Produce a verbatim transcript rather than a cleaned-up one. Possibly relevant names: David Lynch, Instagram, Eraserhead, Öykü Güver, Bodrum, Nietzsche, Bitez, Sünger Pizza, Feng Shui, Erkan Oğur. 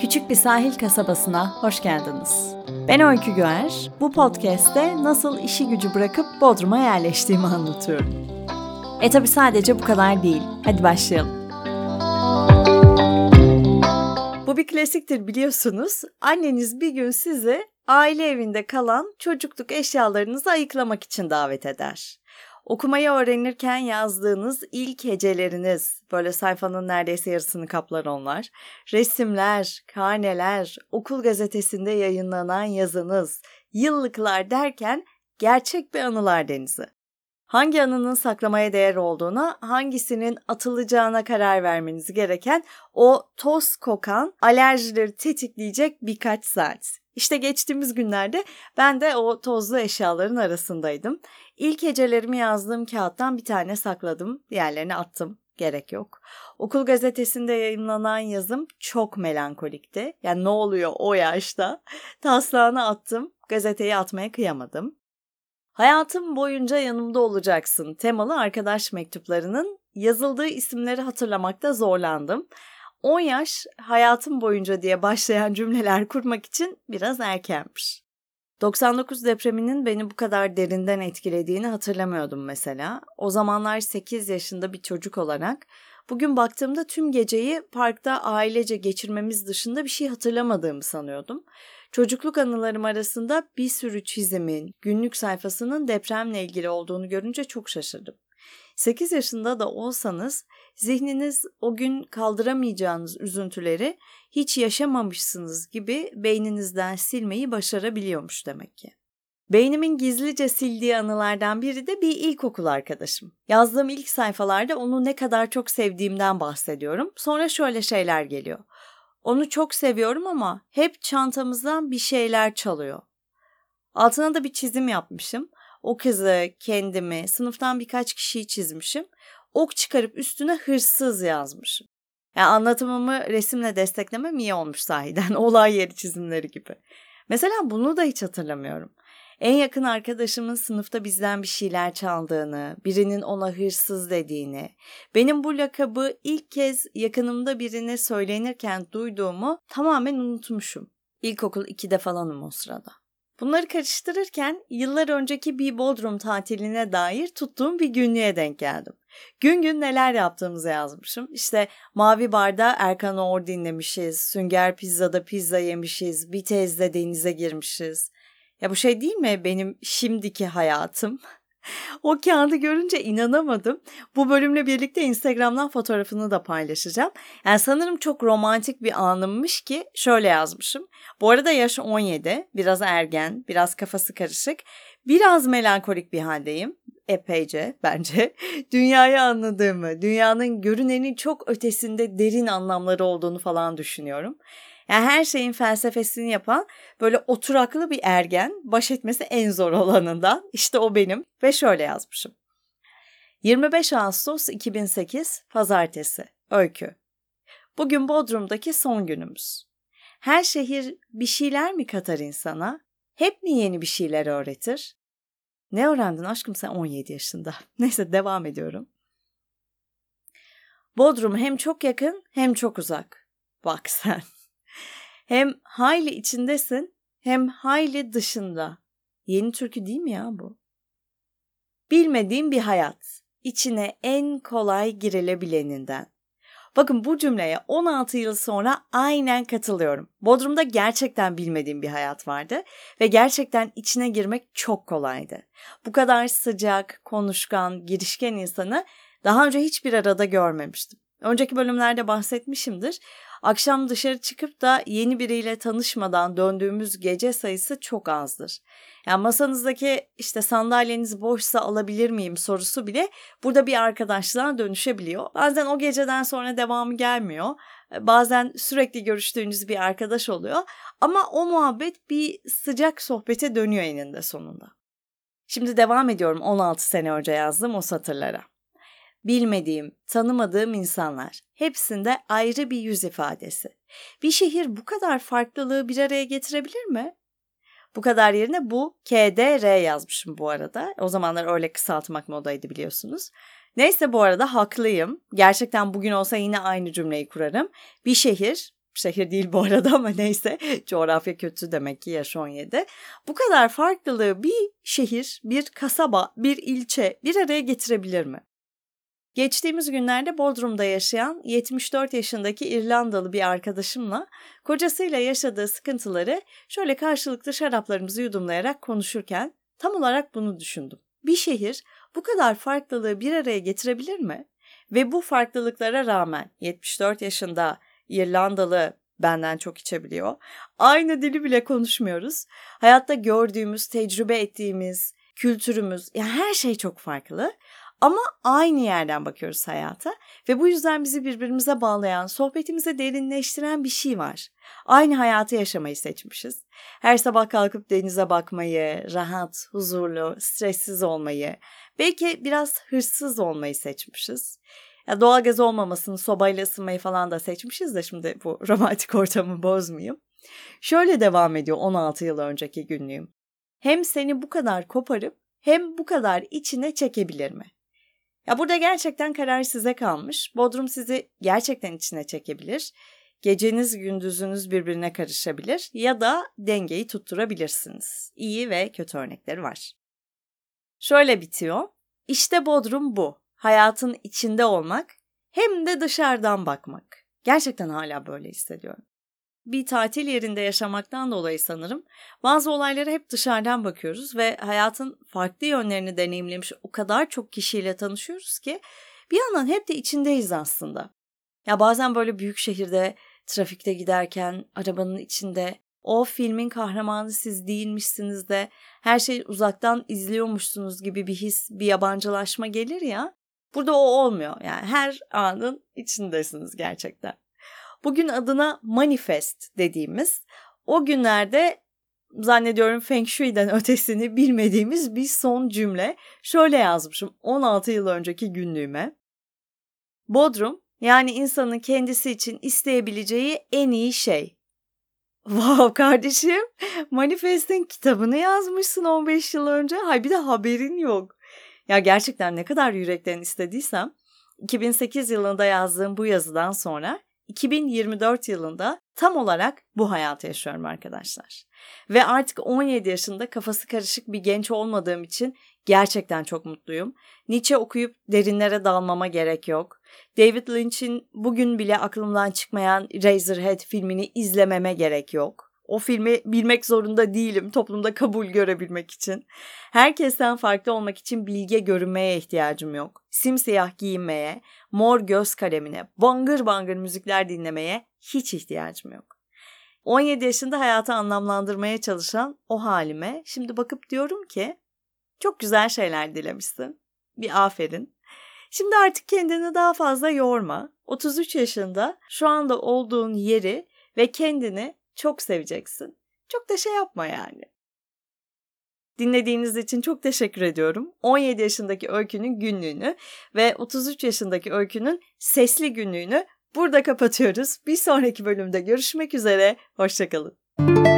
Küçük bir sahil kasabasına hoş geldiniz. Ben Öykü Güver, bu podcast'te nasıl işi gücü bırakıp Bodrum'a yerleştiğimi anlatıyorum. E tabi sadece bu kadar değil. Hadi başlayalım. Bu bir klasiktir biliyorsunuz. Anneniz bir gün sizi aile evinde kalan çocukluk eşyalarınızı ayıklamak için davet eder. Okumayı öğrenirken yazdığınız ilk heceleriniz, böyle sayfanın neredeyse yarısını kaplar onlar, resimler, karneler, okul gazetesinde yayınlanan yazınız, yıllıklar derken gerçek bir anılar denizi. Hangi anının saklamaya değer olduğuna, hangisinin atılacağına karar vermeniz gereken o toz kokan alerjileri tetikleyecek birkaç saat. İşte geçtiğimiz günlerde ben de o tozlu eşyaların arasındaydım. İlk hecelerimi yazdığım kağıttan bir tane sakladım, diğerlerini attım. Gerek yok. Okul gazetesinde yayımlanan yazım çok melankolikti. Yani ne oluyor o yaşta? Taslağını attım, gazeteyi atmaya kıyamadım. Hayatım boyunca yanımda olacaksın temalı arkadaş mektuplarının yazıldığı isimleri hatırlamakta zorlandım. on yaş hayatım boyunca diye başlayan cümleler kurmak için biraz erkenmiş. doksan dokuz depreminin beni bu kadar derinden etkilediğini hatırlamıyordum mesela. O zamanlar sekiz yaşında bir çocuk olarak bugün baktığımda tüm geceyi parkta ailece geçirmemiz dışında bir şey hatırlamadığımı sanıyordum. Çocukluk anılarım arasında bir sürü çizimin, günlük sayfasının depremle ilgili olduğunu görünce çok şaşırdım. sekiz yaşında da olsanız zihniniz o gün kaldıramayacağınız üzüntüleri hiç yaşamamışsınız gibi beyninizden silmeyi başarabiliyormuş demek ki. Beynimin gizlice sildiği anılardan biri de bir ilkokul arkadaşım. Yazdığım ilk sayfalarda onu ne kadar çok sevdiğimden bahsediyorum. Sonra şöyle şeyler geliyor. Onu çok seviyorum ama hep çantamızdan bir şeyler çalıyor. Altına da bir çizim yapmışım. O kızı, kendimi, sınıftan birkaç kişiyi çizmişim. Ok çıkarıp üstüne hırsız yazmışım. Yani anlatımımı resimle desteklemem iyi olmuş sahiden. Olay yeri çizimleri gibi. Mesela bunu da hiç hatırlamıyorum. En yakın arkadaşımın sınıfta bizden bir şeyler çaldığını, birinin ona hırsız dediğini, benim bu lakabı ilk kez yakınımda birine söylenirken duyduğumu tamamen unutmuşum. İlkokul ikide falanım o sırada. Bunları karıştırırken yıllar önceki bir Bodrum tatiline dair tuttuğum bir günlüğe denk geldim. Gün gün neler yaptığımızı yazmışım. İşte Mavi Bar'da Erkan Oğur dinlemişiz, Sünger Pizza'da pizza yemişiz, Bitez'de denize girmişiz. Ya bu şey değil mi benim şimdiki hayatım? O kağıdı görünce inanamadım. Bu bölümle birlikte Instagram'dan fotoğrafını da paylaşacağım. Yani sanırım çok romantik bir anımmış ki şöyle yazmışım. Bu arada yaş on yedi, biraz ergen, biraz kafası karışık, biraz melankolik bir haldeyim. Epeyce bence. Dünyayı anladığımı, dünyanın görünenin çok ötesinde derin anlamları olduğunu falan düşünüyorum. Yani her şeyin felsefesini yapan böyle oturaklı bir ergen, baş etmesi en zor olanından. İşte o benim ve şöyle yazmışım. yirmi beş Ağustos iki bin sekiz Pazartesi. Öykü. Bugün Bodrum'daki son günümüz. Her şehir bir şeyler mi katar insana? Hep mi yeni bir şeyler öğretir? Ne öğrendin aşkım sen on yedi yaşında? Neyse devam ediyorum. Bodrum hem çok yakın hem çok uzak. Bak sen. Hem hayli içindesin hem hayli dışında. Yeni türkü değil mi ya bu? Bilmediğim bir hayat. İçine en kolay girilebileninden. Bakın bu cümleye on altı yıl sonra aynen katılıyorum. Bodrum'da gerçekten bilmediğim bir hayat vardı ve gerçekten içine girmek çok kolaydı. Bu kadar sıcak, konuşkan, girişken insanı daha önce hiçbir arada görmemiştim. Önceki bölümlerde bahsetmişimdir. Akşam dışarı çıkıp da yeni biriyle tanışmadan döndüğümüz gece sayısı çok azdır. Yani masanızdaki işte sandalyeniz boşsa alabilir miyim sorusu bile burada bir arkadaşlığa dönüşebiliyor. Bazen o geceden sonra devamı gelmiyor. Bazen sürekli görüştüğünüz bir arkadaş oluyor. Ama o muhabbet bir sıcak sohbete dönüyor eninde sonunda. Şimdi devam ediyorum on altı sene önce yazdığım o satırlara. Bilmediğim, tanımadığım insanlar. Hepsinde ayrı bir yüz ifadesi. Bir şehir bu kadar farklılığı bir araya getirebilir mi? Bu kadar yerine bu K D R yazmışım bu arada. O zamanlar öyle kısaltmak modaydı biliyorsunuz. Neyse, bu arada haklıyım. Gerçekten bugün olsa yine aynı cümleyi kurarım. Bir şehir, şehir değil bu arada ama neyse, coğrafya kötü demek ki, yaş on yedi. Bu kadar farklılığı bir şehir, bir kasaba, bir ilçe bir araya getirebilir mi? Geçtiğimiz günlerde Bodrum'da yaşayan yetmiş dört yaşındaki İrlandalı bir arkadaşımla kocasıyla yaşadığı sıkıntıları şöyle karşılıklı şaraplarımızı yudumlayarak konuşurken tam olarak bunu düşündüm. Bir şehir bu kadar farklılığı bir araya getirebilir mi? Ve bu farklılıklara rağmen yetmiş dört yaşında İrlandalı, benden çok içebiliyor. Aynı dili bile konuşmuyoruz. Hayatta gördüğümüz, tecrübe ettiğimiz, kültürümüz, yani her şey çok farklı. Ama aynı yerden bakıyoruz hayata ve bu yüzden bizi birbirimize bağlayan, sohbetimize derinleştiren bir şey var. Aynı hayatı yaşamayı seçmişiz. Her sabah kalkıp denize bakmayı, rahat, huzurlu, stressiz olmayı, belki biraz hırsız olmayı seçmişiz. Ya doğalgaz olmamasını, sobayla ısınmayı falan da seçmişiz de şimdi bu romantik ortamı bozmayayım. Şöyle devam ediyor on altı yıl önceki günlüğüm. Hem seni bu kadar koparıp hem bu kadar içine çekebilir mi? Ya burada gerçekten karar size kalmış. Bodrum sizi gerçekten içine çekebilir. Geceniz gündüzünüz birbirine karışabilir ya da dengeyi tutturabilirsiniz. İyi ve kötü örnekleri var. Şöyle bitiyor. İşte Bodrum bu. Hayatın içinde olmak hem de dışarıdan bakmak. Gerçekten hala böyle hissediyorum. Bir tatil yerinde yaşamaktan dolayı sanırım bazı olaylara hep dışarıdan bakıyoruz ve hayatın farklı yönlerini deneyimlemiş o kadar çok kişiyle tanışıyoruz ki bir yandan hep de içindeyiz aslında. Ya bazen böyle büyük şehirde trafikte giderken arabanın içinde o filmin kahramanı siz değilmişsiniz de her şeyi uzaktan izliyormuşsunuz gibi bir his, bir yabancılaşma gelir ya. Burada o olmuyor. Yani her anın içindesiniz gerçekten. Bugün adına manifest dediğimiz, o günlerde zannediyorum Feng Shui'den ötesini bilmediğimiz bir son cümle. Şöyle yazmışım on altı yıl önceki günlüğüme. Bodrum, yani insanın kendisi için isteyebileceği en iyi şey. Wow kardeşim, manifestin kitabını yazmışsın on beş yıl önce. Hay bir de haberin yok. Ya gerçekten ne kadar yürekten istediysem iki bin sekiz yılında yazdığım bu yazıdan sonra iki bin yirmi dört yılında tam olarak bu hayatı yaşıyorum arkadaşlar. Ve artık on yedi yaşında kafası karışık bir genç olmadığım için gerçekten çok mutluyum. Nietzsche okuyup derinlere dalmama gerek yok. David Lynch'in bugün bile aklımdan çıkmayan Eraserhead filmini izlememe gerek yok. O filmi bilmek zorunda değilim toplumda kabul görebilmek için. Herkesten farklı olmak için bilge görünmeye ihtiyacım yok. Simsiyah giyinmeye, mor göz kalemine, bangır bangır müzikler dinlemeye hiç ihtiyacım yok. on yedi yaşında hayatı anlamlandırmaya çalışan o halime şimdi bakıp diyorum ki çok güzel şeyler dilemişsin. Bir aferin. Şimdi artık kendini daha fazla yorma. otuz üç yaşında şu anda olduğun yeri ve kendini çok seveceksin. Çok da şey yapma yani. Dinlediğiniz için çok teşekkür ediyorum. on yedi yaşındaki Öykü'nün günlüğünü ve otuz üç yaşındaki Öykü'nün sesli günlüğünü burada kapatıyoruz. Bir sonraki bölümde görüşmek üzere. Hoşça kalın.